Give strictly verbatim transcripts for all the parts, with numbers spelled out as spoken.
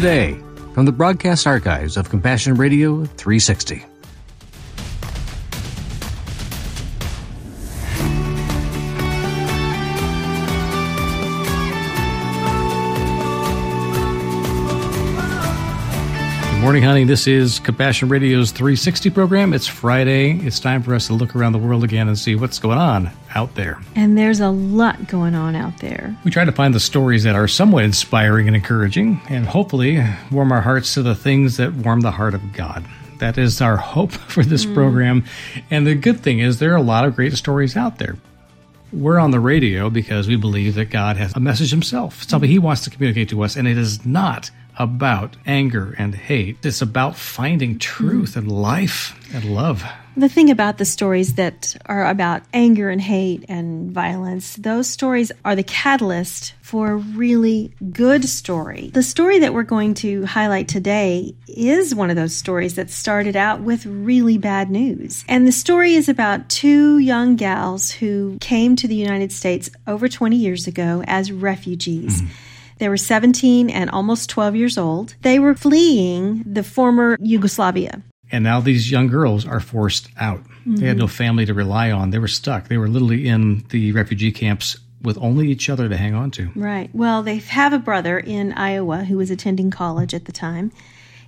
today from the broadcast archives of Compassion Radio three sixty. Morning, honey. This is Compassion Radio's three sixty program. It's Friday. It's time for us to look around the world again and see what's going on out there. And there's a lot going on out there. We try to find the stories that are somewhat inspiring and encouraging, and hopefully warm our hearts to the things that warm the heart of God. That is our hope for this mm. program. And the good thing is there are a lot of great stories out there. We're on the radio because we believe that God has a message himself, something he wants to communicate to us, and it is not about anger and hate. It's about finding truth and life and love. The thing about the stories that are about anger and hate and violence, those stories are the catalyst for a really good story. The story that we're going to highlight today is one of those stories that started out with really bad news. And the story is about two young gals who came to the United States over twenty years ago as refugees. Mm-hmm. They were seventeen and almost twelve years old. They were fleeing the former Yugoslavia. And now these young girls are forced out. Mm-hmm. They had no family to rely on. They were stuck. They were literally in the refugee camps with only each other to hang on to. Right. Well, they have a brother in Iowa who was attending college at the time.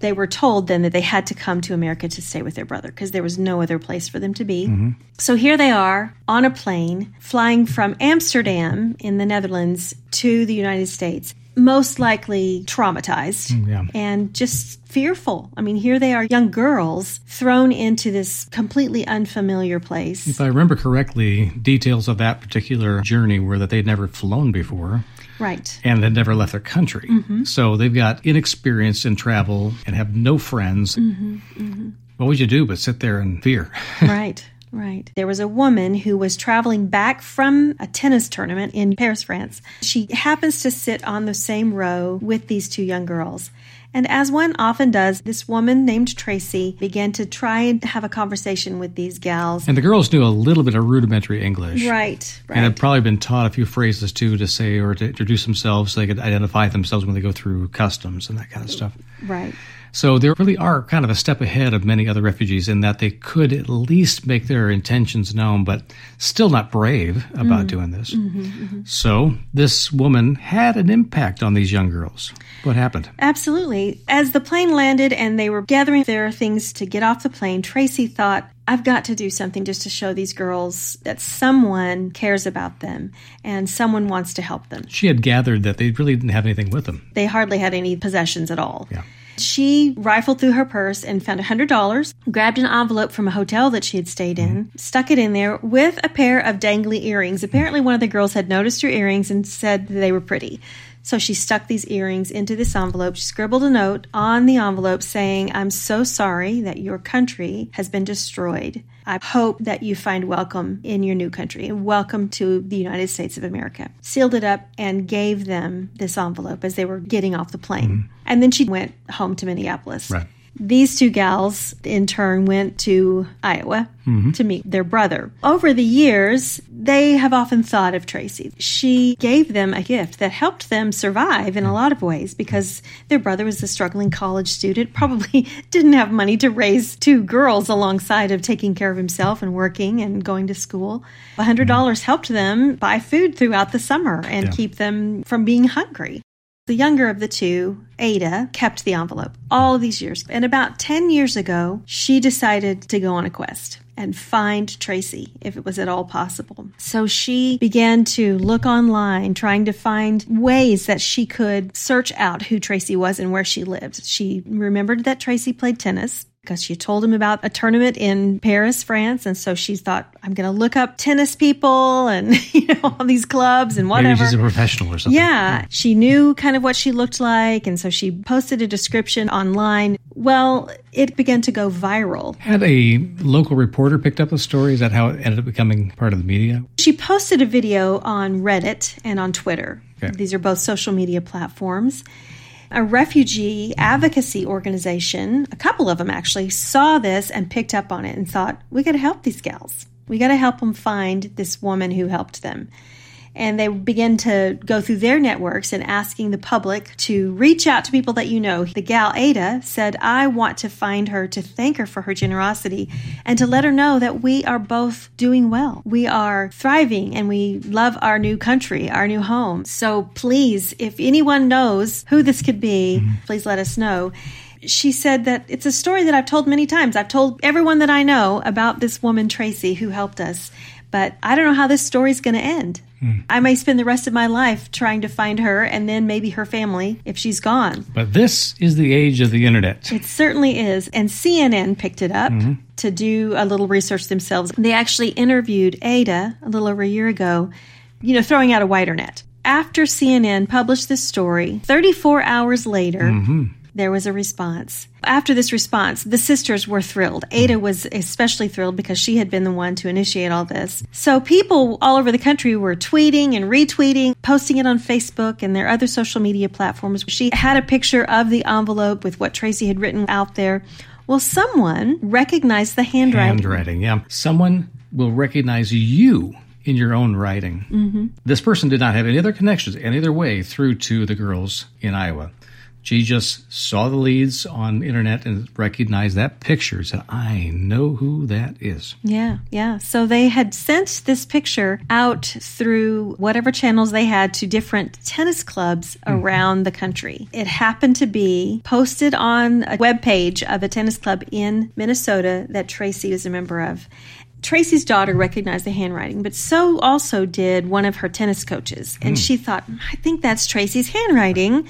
They were told then that they had to come to America to stay with their brother because there was no other place for them to be. Mm-hmm. So here they are on a plane flying from Amsterdam in the Netherlands to the United States, most likely traumatized yeah. and just fearful. I mean, here they are, young girls thrown into this completely unfamiliar place. If I remember correctly, details of that particular journey were that they'd never flown before. Right. And had never left their country. Mm-hmm. So they've got inexperience in travel and have no friends. Mm-hmm, mm-hmm. What would you do but sit there in fear? Right, right. There was a woman who was traveling back from a tennis tournament in Paris, France. She happens to sit on the same row with these two young girls. And as one often does, this woman named Tracy began to try and have a conversation with these gals. And the girls knew a little bit of rudimentary English. Right, right. And had probably been taught a few phrases, too, to say or to introduce themselves so they could identify themselves when they go through customs and that kind of stuff. Right. So they really are kind of a step ahead of many other refugees in that they could at least make their intentions known, but still not brave about mm. doing this. Mm-hmm, mm-hmm. So this woman had an impact on these young girls. What happened? Absolutely. As the plane landed and they were gathering their things to get off the plane, Tracy thought, I've got to do something just to show these girls that someone cares about them and someone wants to help them. She had gathered that they really didn't have anything with them. They hardly had any possessions at all. Yeah. She rifled through her purse and found one hundred dollars, grabbed an envelope from a hotel that she had stayed in, stuck it in there with a pair of dangly earrings. Apparently one of the girls had noticed her earrings and said they were pretty. So she stuck these earrings into this envelope. She scribbled a note on the envelope saying, I'm so sorry that your country has been destroyed. I hope that you find welcome in your new country and welcome to the United States of America. Sealed it up and gave them this envelope as they were getting off the plane. Mm-hmm. And then she went home to Minneapolis. Right. These two gals, in turn, went to Iowa mm-hmm. to meet their brother. Over the years, they have often thought of Tracy. She gave them a gift that helped them survive in a lot of ways because their brother was a struggling college student, probably didn't have money to raise two girls alongside of taking care of himself and working and going to school. one hundred dollars helped them buy food throughout the summer and yeah. keep them from being hungry. The younger of the two, Ada, kept the envelope all of these years. And about ten years ago, she decided to go on a quest and find Tracy, if it was at all possible. So she began to look online, trying to find ways that she could search out who Tracy was and where she lived. She remembered that Tracy played tennis because she told him about a tournament in Paris, France. And so she thought, I'm going to look up tennis people and, you know, all these clubs and whatever. Maybe she's a professional or something. Yeah. She knew kind of what she looked like. And so she posted a description online. Well, it began to go viral. Had a local reporter picked up the story? Is that how it ended up becoming part of the media? She posted a video on Reddit and on Twitter. Okay. These are both social media platforms. A refugee advocacy organization, a couple of them actually, saw this and picked up on it and thought, we got to help these gals. We got to help them find this woman who helped them. And they begin to go through their networks and asking the public to reach out to people that you know. The gal Ada said, I want to find her to thank her for her generosity and to let her know that we are both doing well. We are thriving and we love our new country, our new home. So please, if anyone knows who this could be, please let us know. She said that it's a story that I've told many times. I've told everyone that I know about this woman, Tracy, who helped us. But I don't know how this story is going to end. Hmm. I may spend the rest of my life trying to find her and then maybe her family if she's gone. But this is the age of the internet. It certainly is. And C N N picked it up mm-hmm. to do a little research themselves. They actually interviewed Ada a little over a year ago, you know, throwing out a wider net. After C N N published this story, thirty-four hours later, mm-hmm. there was a response. After this response, the sisters were thrilled. Ada was especially thrilled because she had been the one to initiate all this. So people all over the country were tweeting and retweeting, posting it on Facebook and their other social media platforms. She had a picture of the envelope with what Tracy had written out there. Well, someone recognized the handwriting. Handwriting, yeah. Someone will recognize you in your own writing. Mm-hmm. This person did not have any other connections, any other way through to the girls in Iowa. She just saw the leads on internet and recognized that picture. Said, I know who that is. Yeah, yeah. So they had sent this picture out through whatever channels they had to different tennis clubs around mm-hmm. the country. It happened to be posted on a webpage of a tennis club in Minnesota that Tracy was a member of. Tracy's daughter recognized the handwriting, but so also did one of her tennis coaches. And mm. she thought, I think that's Tracy's handwriting.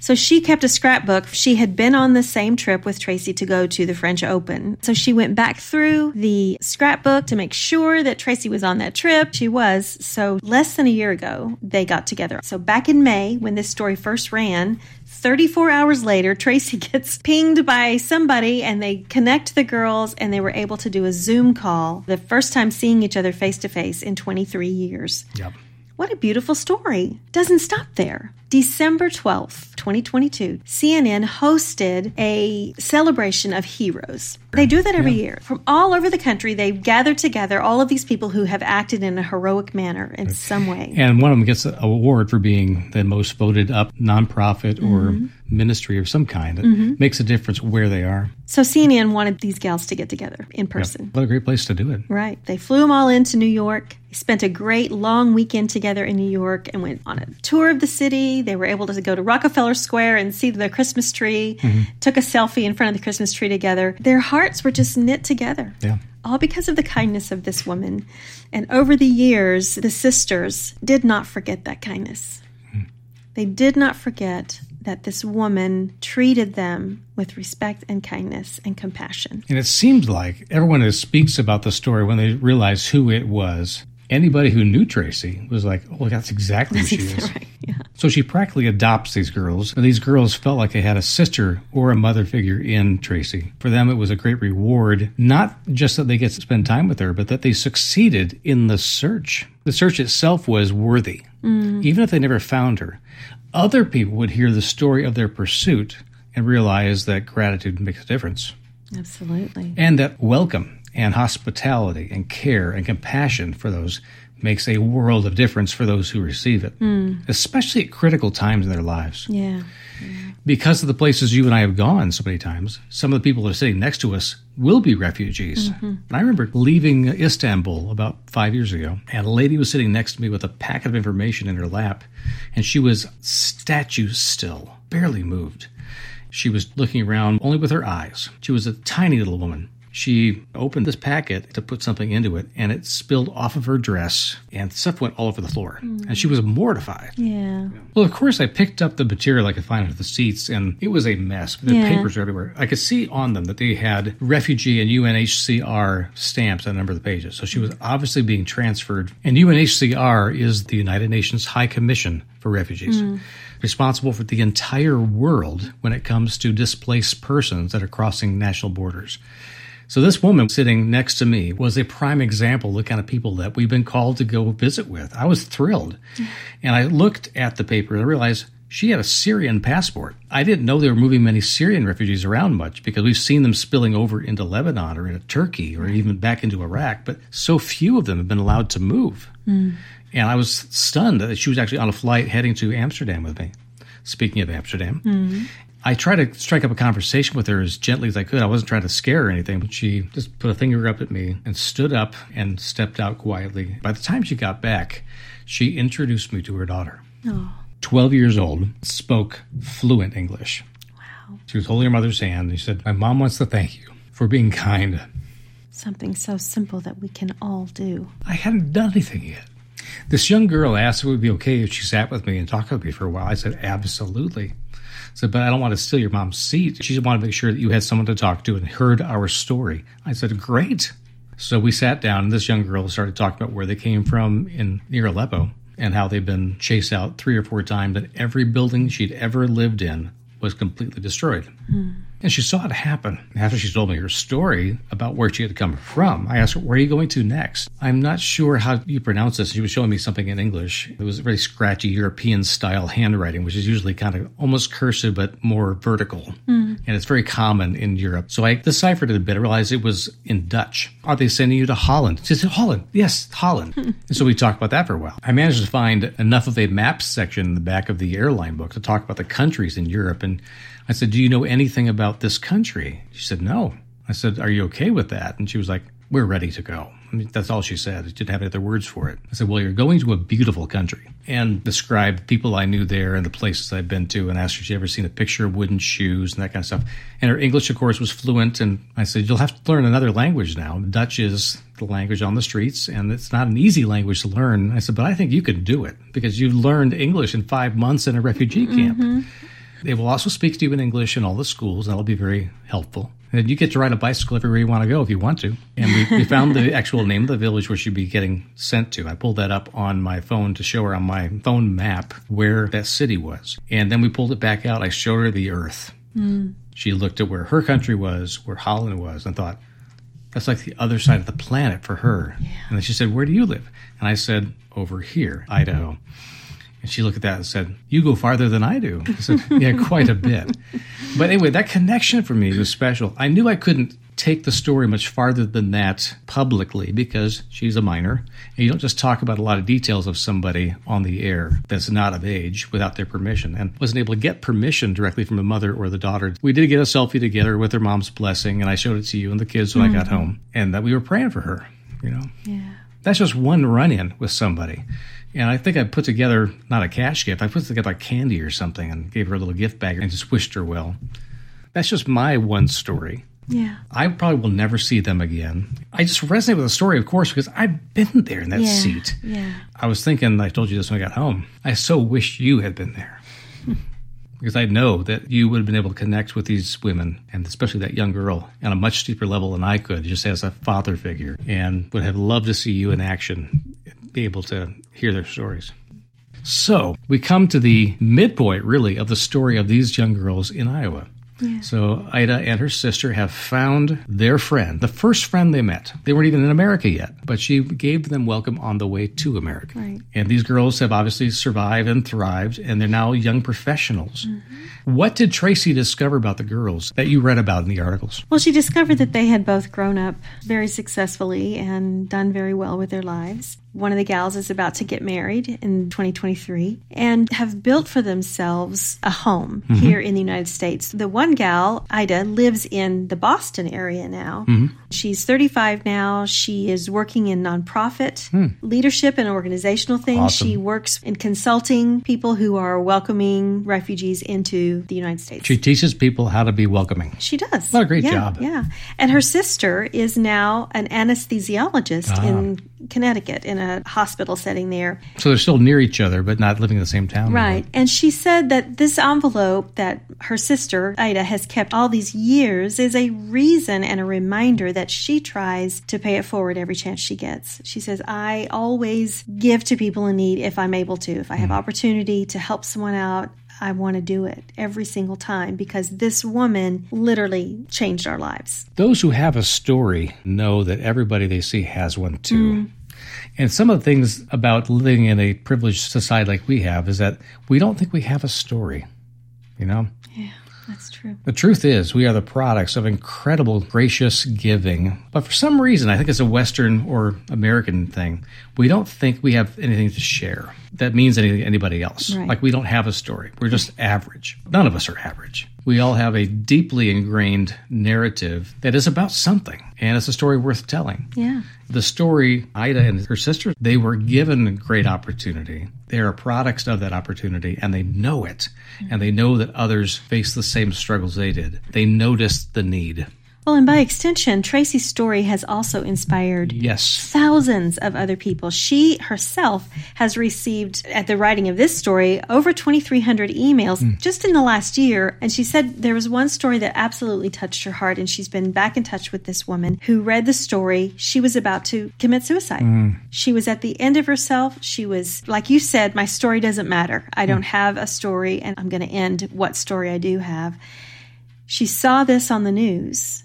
So she kept a scrapbook. She had been on the same trip with Tracy to go to the French Open. So she went back through the scrapbook to make sure that Tracy was on that trip. She was. So less than a year ago, they got together. So back in May, when this story first ran, thirty-four hours later, Tracy gets pinged by somebody and they connect the girls and they were able to do a Zoom call. The first time seeing each other face to face in twenty-three years. Yep. What a beautiful story. Doesn't stop there. December twelfth, twenty twenty-two, C N N hosted a celebration of heroes. They do that every yeah. year. From all over the country, they gather together all of these people who have acted in a heroic manner in right. some way. And one of them gets an award for being the most voted up nonprofit mm-hmm. or ministry of some kind. It mm-hmm. makes a difference where they are. So C N N wanted these gals to get together in person. Yeah. What a great place to do it. Right. They flew them all into New York. They spent a great long weekend together in New York and went on a tour of the city. They were able to go to Rockefeller Square and see the Christmas tree, mm-hmm. took a selfie in front of the Christmas tree together. Their hearts were just knit together. Yeah. All because of the kindness of this woman. And over the years, the sisters did not forget that kindness. Mm. They did not forget that this woman treated them with respect and kindness and compassion. And it seems like everyone who speaks about the story, when they realize who it was, anybody who knew Tracy was like, oh, that's exactly who she is. Right. Yeah. So she practically adopts these girls. And these girls felt like they had a sister or a mother figure in Tracy. For them, it was a great reward, not just that they get to spend time with her, but that they succeeded in the search. The search itself was worthy, mm. even if they never found her. Other people would hear the story of their pursuit and realize that gratitude makes a difference. Absolutely. And that welcome and hospitality and care and compassion for those makes a world of difference for those who receive it, mm. especially at critical times in their lives. Yeah. yeah. Because of the places you and I have gone so many times, some of the people that are sitting next to us will be refugees. Mm-hmm. And I remember leaving Istanbul about five years ago, and a lady was sitting next to me with a packet of information in her lap, and she was statue still, barely moved. She was looking around only with her eyes. She was a tiny little woman. She opened this packet to put something into it, and it spilled off of her dress, and stuff went all over the floor. Mm. And she was mortified. Yeah. Well, of course, I picked up the material I could find under the seats, and it was a mess. The yeah. papers were everywhere. I could see on them that they had refugee and U N H C R stamps on a number of the pages. So she was obviously being transferred. And U N H C R is the United Nations High Commission for Refugees, mm. responsible for the entire world when it comes to displaced persons that are crossing national borders. So this woman sitting next to me was a prime example of the kind of people that we've been called to go visit with. I was thrilled. And I looked at the paper and I realized she had a Syrian passport. I didn't know they were moving many Syrian refugees around much because we've seen them spilling over into Lebanon or into Turkey or even back into Iraq, but so few of them have been allowed to move. Mm. And I was stunned that she was actually on a flight heading to Amsterdam with me. Speaking of Amsterdam, mm-hmm. I tried to strike up a conversation with her as gently as I could. I wasn't trying to scare her or anything, but she just put a finger up at me and stood up and stepped out quietly. By the time she got back, she introduced me to her daughter. Oh. twelve years old, spoke fluent English. Wow. She was holding her mother's hand, and she said, "My mom wants to thank you for being kind." Something so simple that we can all do. I hadn't done anything yet. This young girl asked if it would be okay if she sat with me and talked with me for a while. I said, absolutely. I said, but I don't want to steal your mom's seat. She just wanted to make sure that you had someone to talk to and heard our story. I said, great. So we sat down, and this young girl started talking about where they came from in near Aleppo and how they've been chased out three or four times, and every building she'd ever lived in was completely destroyed. Hmm. And she saw it happen. After she told me her story about where she had come from, I asked her, where are you going to next? I'm not sure how you pronounce this. She was showing me something in English. It was a very scratchy European-style handwriting, which is usually kind of almost cursive, but more vertical. Mm. And it's very common in Europe. So I deciphered it a bit. I realized it was in Dutch. Are they sending you to Holland? She said, Holland. Yes, Holland. And so we talked about that for a while. I managed to find enough of a map section in the back of the airline book to talk about the countries in Europe. And I said, do you know anything about this country? She said, no. I said, are you okay with that? And she was like, we're ready to go. I mean, that's all she said. She didn't have any other words for it. I said, well, you're going to a beautiful country. And described people I knew there and the places I'd been to and asked her if she'd ever seen a picture of wooden shoes and that kind of stuff. And her English, of course, was fluent. And I said, you'll have to learn another language now. Dutch is the language on the streets, and it's not an easy language to learn. I said, but I think you can do it because you've learned English in five months in a refugee camp. Mm-hmm. They will also speak to you in English in all the schools. That'll be very helpful. And you get to ride a bicycle everywhere you want to go if you want to. And we, we found the actual name of the village where she'd be getting sent to. I pulled that up on my phone to show her on my phone map where that city was. And then we pulled it back out. I showed her the earth. Mm. She looked at where her country was, where Holland was, and thought, that's like the other side of the planet for her. Yeah. And then she said, where do you live? And I said, over here, Idaho. And she looked at that and said, you go farther than I do. I said, yeah, quite a bit. But anyway, that connection for me was special. I knew I couldn't take the story much farther than that publicly because she's a minor. And you don't just talk about a lot of details of somebody on the air that's not of age without their permission. And wasn't able to get permission directly from the mother or the daughter. We did get a selfie together with her mom's blessing. And I showed it to you and the kids when mm-hmm. I got home. And that we were praying for her, you know. Yeah. That's just one run-in with somebody. And I think I put together, not a cash gift, I put together like candy or something and gave her a little gift bag and just wished her well. That's just my one story. Yeah. I probably will never see them again. I just resonate with the story, of course, because I've been there in that yeah, seat. Yeah. I was thinking, I told you this when I got home, I so wish you had been there. Because I know that you would have been able to connect with these women, and especially that young girl, on a much deeper level than I could, just as a father figure, and would have loved to see you in action, be able to hear their stories. So we come to the midpoint, really, of the story of these young girls in Iowa. Yeah. So Ida and her sister have found their friend, the first friend they met. They weren't even in America yet, but she gave them welcome on the way to America. Right. And these girls have obviously survived and thrived, and they're now young professionals. Mm-hmm. What did Tracy discover about the girls that you read about in the articles? Well, she discovered that they had both grown up very successfully and done very well with their lives. One of the gals is about to get married in twenty twenty-three and have built for themselves a home mm-hmm. here in the United States. The one gal, Ida, lives in the Boston area now. Mm-hmm. She's thirty-five now. She is working in nonprofit mm. leadership and organizational things. Awesome. She works in consulting people who are welcoming refugees into the United States. She teaches people how to be welcoming. She does. What a great yeah, job. Yeah. And her sister is now an anesthesiologist ah. in Connecticut in a hospital setting there. So they're still near each other, but not living in the same town. Right. Anymore. And she said that this envelope that her sister, Ida, has kept all these years is a reason and a reminder that she tries to pay it forward every chance she gets. She says, I always give to people in need if I'm able to. If I have mm. opportunity to help someone out, I want to do it every single time because this woman literally changed our lives. Those who have a story know that everybody they see has one too. Mm. And some of the things about living in a privileged society like we have is that we don't think we have a story, you know? Yeah. That's true. The truth is, we are the products of incredible gracious giving. But for some reason, I think it's a Western or American thing, we don't think we have anything to share that means anything to anybody else. Right. Like, we don't have a story. We're just average. None of us are average. We all have a deeply ingrained narrative that is about something, and it's a story worth telling. Yeah. The story, Ida and her sister, they were given a great opportunity. They are products of that opportunity, and they know it. Mm-hmm. And they know that others face the same struggles they did. They noticed the need. Well, and by extension, Tracy's story has also inspired yes. thousands of other people. She herself has received, at the writing of this story, over twenty-three hundred emails mm. just in the last year. And she said there was one story that absolutely touched her heart, and she's been back in touch with this woman who read the story. She was about to commit suicide. Mm. She was at the end of herself. She was, like you said, my story doesn't matter. I don't mm. have a story, and I'm going to end what story I do have. She saw this on the news.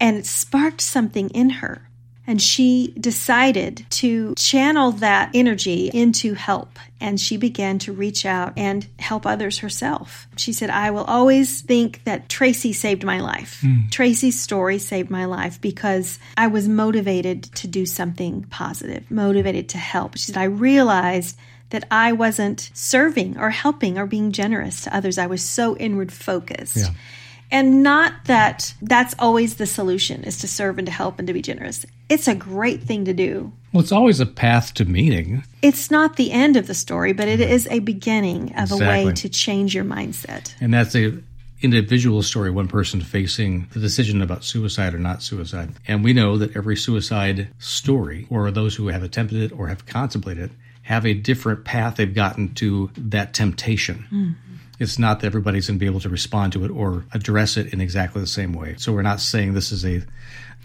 And it sparked something in her. And she decided to channel that energy into help. And she began to reach out and help others herself. She said, I will always think that Tracy saved my life. Mm. Tracy's story saved my life because I was motivated to do something positive, motivated to help. She said, I realized that I wasn't serving or helping or being generous to others. I was so inward focused. Yeah. And not that that's always the solution, is to serve and to help and to be generous. It's a great thing to do. Well, it's always a path to meaning. It's not the end of the story, but it is a beginning of exactly. a way to change your mindset. And that's a individual story, one person facing the decision about suicide or not suicide. And we know that every suicide story, or those who have attempted it or have contemplated it, have a different path they've gotten to that temptation. Mm-hmm. It's not that everybody's going to be able to respond to it or address it in exactly the same way. So we're not saying this is a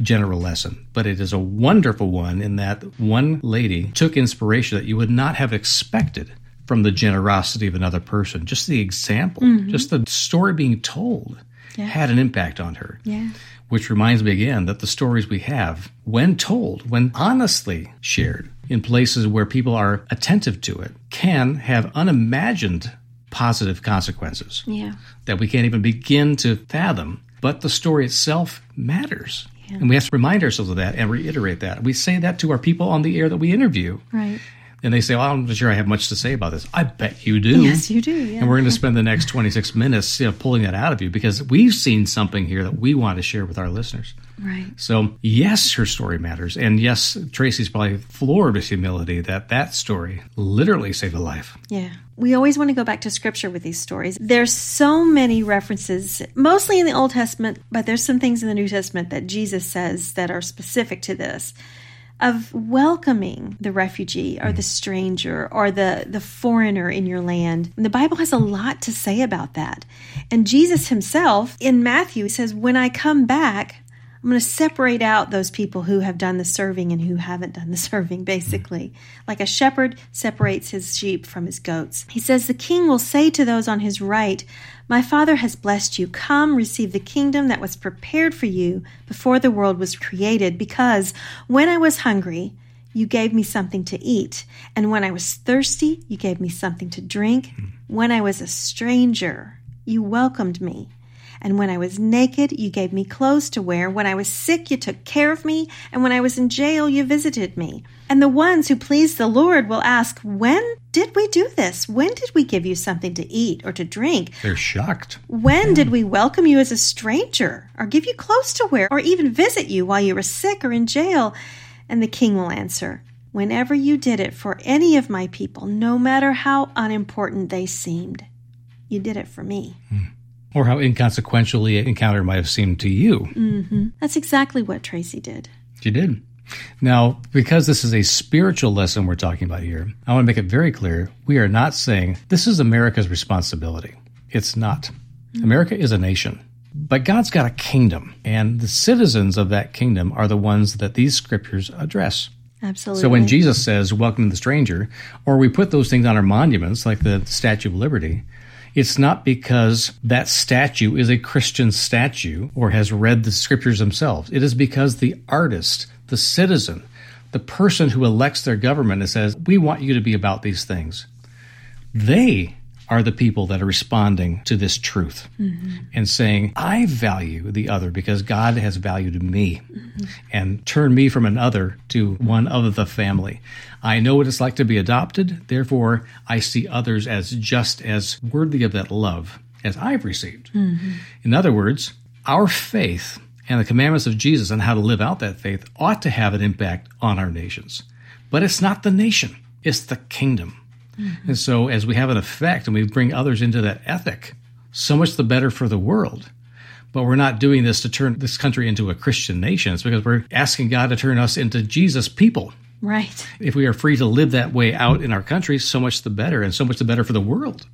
general lesson, but it is a wonderful one in that one lady took inspiration that you would not have expected from the generosity of another person. Just the example, mm-hmm. just the story being told yeah. had an impact on her. Yeah. Which reminds me again that the stories we have, when told, when honestly shared in places where people are attentive to it, can have unimagined positive consequences yeah. that we can't even begin to fathom. But the story itself matters. Yeah. And we have to remind ourselves of that and reiterate that. We say that to our people on the air that we interview. Right. And they say, well, I'm not sure I have much to say about this. I bet you do. Yes, you do. Yeah. And we're going to spend the next twenty-six minutes you know, pulling that out of you because we've seen something here that we want to share with our listeners. Right. So, yes, her story matters. And yes, Tracy's probably floored with humility that that story literally saved a life. Yeah. We always want to go back to Scripture with these stories. There's so many references, mostly in the Old Testament, but there's some things in the New Testament that Jesus says that are specific to this, of welcoming the refugee or the stranger or the, the foreigner in your land. And the Bible has a lot to say about that. And Jesus himself in Matthew says, when I come back, I'm going to separate out those people who have done the serving and who haven't done the serving, basically. Like a shepherd separates his sheep from his goats. He says, the king will say to those on his right, my Father has blessed you. Come, receive the kingdom that was prepared for you before the world was created, because when I was hungry, you gave me something to eat. And when I was thirsty, you gave me something to drink. When I was a stranger, you welcomed me. And when I was naked, you gave me clothes to wear. When I was sick, you took care of me. And when I was in jail, you visited me. And the ones who please the Lord will ask, when did we do this? When did we give you something to eat or to drink? They're shocked. When did we welcome you as a stranger or give you clothes to wear or even visit you while you were sick or in jail? And the king will answer, whenever you did it for any of my people, no matter how unimportant they seemed, you did it for me. Hmm. Or how inconsequential the encounter might have seemed to you. Mm-hmm. That's exactly what Tracy did. She did. Now, because this is a spiritual lesson we're talking about here, I want to make it very clear, we are not saying this is America's responsibility. It's not. Mm-hmm. America is a nation, but God's got a kingdom, and the citizens of that kingdom are the ones that these scriptures address. Absolutely. So when Jesus says, welcome the stranger, or we put those things on our monuments, like the Statue of Liberty, it's not because that statue is a Christian statue or has read the scriptures themselves. It is because the artist, the citizen, the person who elects their government and says, we want you to be about these things, they are the people that are responding to this truth mm-hmm. and saying, I value the other because God has valued me mm-hmm. and turned me from an other to one of the family. I know what it's like to be adopted. Therefore, I see others as just as worthy of that love as I've received. Mm-hmm. In other words, our faith and the commandments of Jesus and how to live out that faith ought to have an impact on our nations. But it's not the nation. It's the kingdom. Mm-hmm. And so as we have an effect and we bring others into that ethic, so much the better for the world. But we're not doing this to turn this country into a Christian nation. It's because we're asking God to turn us into Jesus people. Right. If we are free to live that way out in our country, so much the better, and so much the better for the world.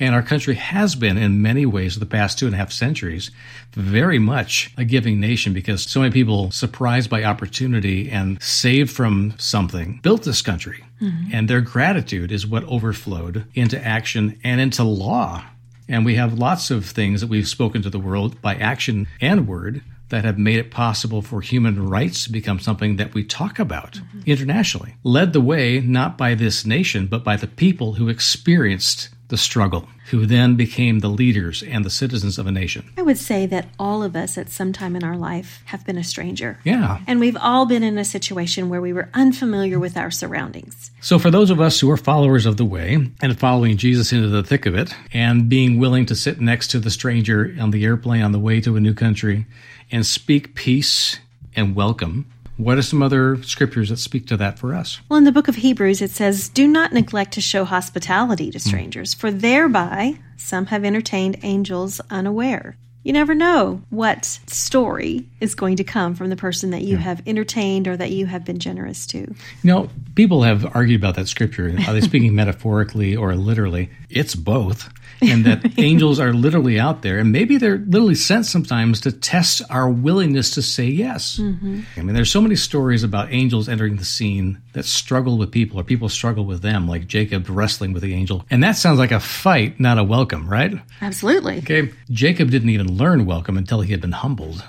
And our country has been, in many ways, the past two and a half centuries, very much a giving nation because so many people, surprised by opportunity and saved from something, built this country. Mm-hmm. And their gratitude is what overflowed into action and into law. And we have lots of things that we've spoken to the world by action and word that have made it possible for human rights to become something that we talk about mm-hmm. internationally. Led the way not by this nation, but by the people who experienced the struggle, who then became the leaders and the citizens of a nation. I would say that all of us at some time in our life have been a stranger. Yeah. And we've all been in a situation where we were unfamiliar with our surroundings. So for those of us who are followers of the way and following Jesus into the thick of it and being willing to sit next to the stranger on the airplane on the way to a new country and speak peace and welcome, what are some other scriptures that speak to that for us? Well, in the book of Hebrews, it says, do not neglect to show hospitality to strangers, for thereby some have entertained angels unaware. You never know what story is going to come from the person that you yeah. have entertained or that you have been generous to. You know, people have argued about that scripture. Are they speaking metaphorically or literally? It's both. And that angels are literally out there. And maybe they're literally sent sometimes to test our willingness to say yes. Mm-hmm. I mean, there's so many stories about angels entering the scene that struggle with people or people struggle with them, like Jacob wrestling with the angel. And that sounds like a fight, not a welcome, right? Absolutely. Okay. Jacob didn't even learn welcome until he had been humbled,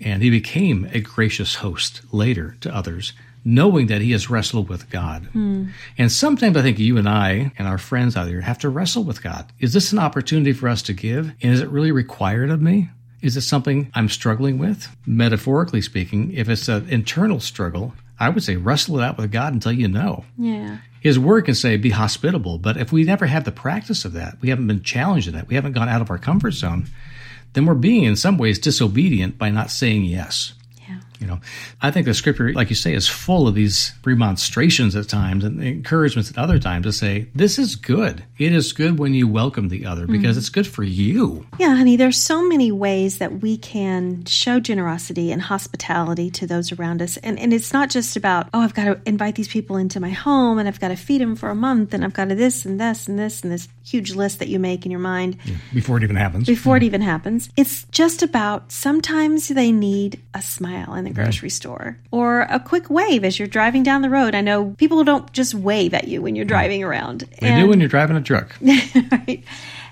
and he became a gracious host later to others, knowing that he has wrestled with God. Mm. And sometimes I think you and I and our friends out there have to wrestle with God. Is this an opportunity for us to give? And is it really required of me? Is it something I'm struggling with? Metaphorically speaking, if it's an internal struggle, I would say wrestle it out with God until you know. Yeah. His word can say, be hospitable. But if we never have the practice of that, we haven't been challenged in that, we haven't gone out of our comfort zone, then we're being in some ways disobedient by not saying yes. Yeah. You know, I think the scripture, like you say, is full of these remonstrations at times and encouragements at other times to say, this is good. It is good when you welcome the other because mm-hmm. it's good for you. Yeah, honey, there's so many ways that we can show generosity and hospitality to those around us. And, and it's not just about, oh, I've got to invite these people into my home and I've got to feed them for a month and I've got to this and this and this and this huge list that you make in your mind. Yeah, before it even happens. Before mm-hmm. it even happens. It's just about sometimes they need a smile in the grocery store or a quick wave as you're driving down the road. I know people don't just wave at you when you're driving around. They and, do when you're driving a truck. Right.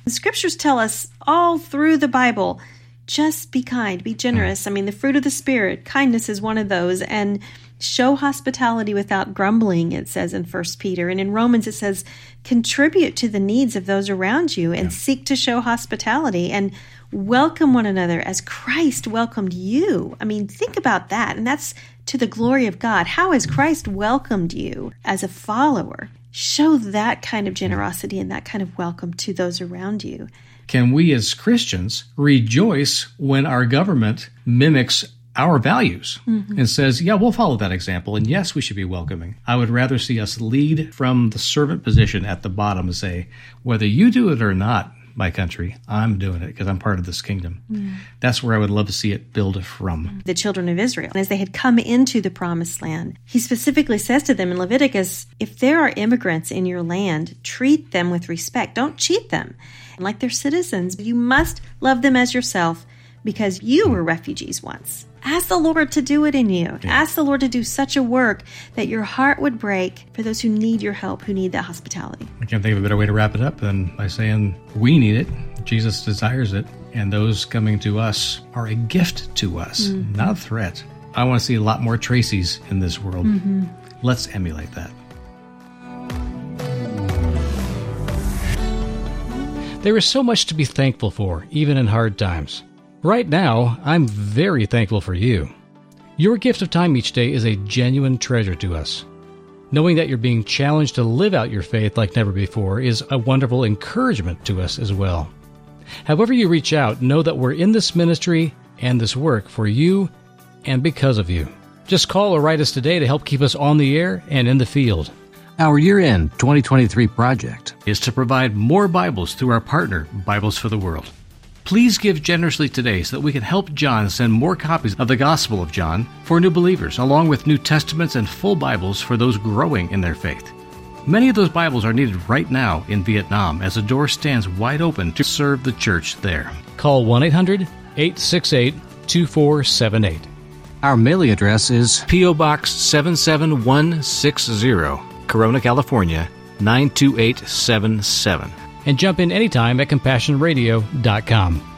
The scriptures tell us all through the Bible, just be kind, be generous. I mean, the fruit of the Spirit, kindness is one of those. And show hospitality without grumbling, it says in First Peter. And in Romans, it says, contribute to the needs of those around you and yeah. seek to show hospitality and welcome one another as Christ welcomed you. I mean, think about that. And that's to the glory of God. How has Christ welcomed you as a follower? Show that kind of generosity and that kind of welcome to those around you. Can we as Christians rejoice when our government mimics our values mm-hmm. and says, yeah, we'll follow that example. And yes, we should be welcoming. I would rather see us lead from the servant position at the bottom and say, whether you do it or not, my country, I'm doing it because I'm part of this kingdom. Mm. That's where I would love to see it build from. The children of Israel, as they had come into the promised land, he specifically says to them in Leviticus, if there are immigrants in your land, treat them with respect. Don't cheat them. Like they're citizens, you must love them as yourself because you were refugees once. Ask the Lord to do it in you. Yeah. Ask the Lord to do such a work that your heart would break for those who need your help, who need that hospitality. I can't think of a better way to wrap it up than by saying we need it. Jesus desires it. And those coming to us are a gift to us, mm-hmm. not a threat. I want to see a lot more Tracys in this world. Mm-hmm. Let's emulate that. There is so much to be thankful for, even in hard times. Right now, I'm very thankful for you. Your gift of time each day is a genuine treasure to us. Knowing that you're being challenged to live out your faith like never before is a wonderful encouragement to us as well. However you reach out, know that we're in this ministry and this work for you and because of you. Just call or write us today to help keep us on the air and in the field. Our year-end twenty twenty-three project is to provide more Bibles through our partner, Bibles for the World. Please give generously today so that we can help John send more copies of the Gospel of John for new believers, along with New Testaments and full Bibles for those growing in their faith. Many of those Bibles are needed right now in Vietnam as the door stands wide open to serve the church there. Call one eight hundred eight six eight two four seven eight. Our mailing address is P O. Box seven seven one six zero, Corona, California, nine two eight seven seven. And jump in anytime at compassion radio dot com.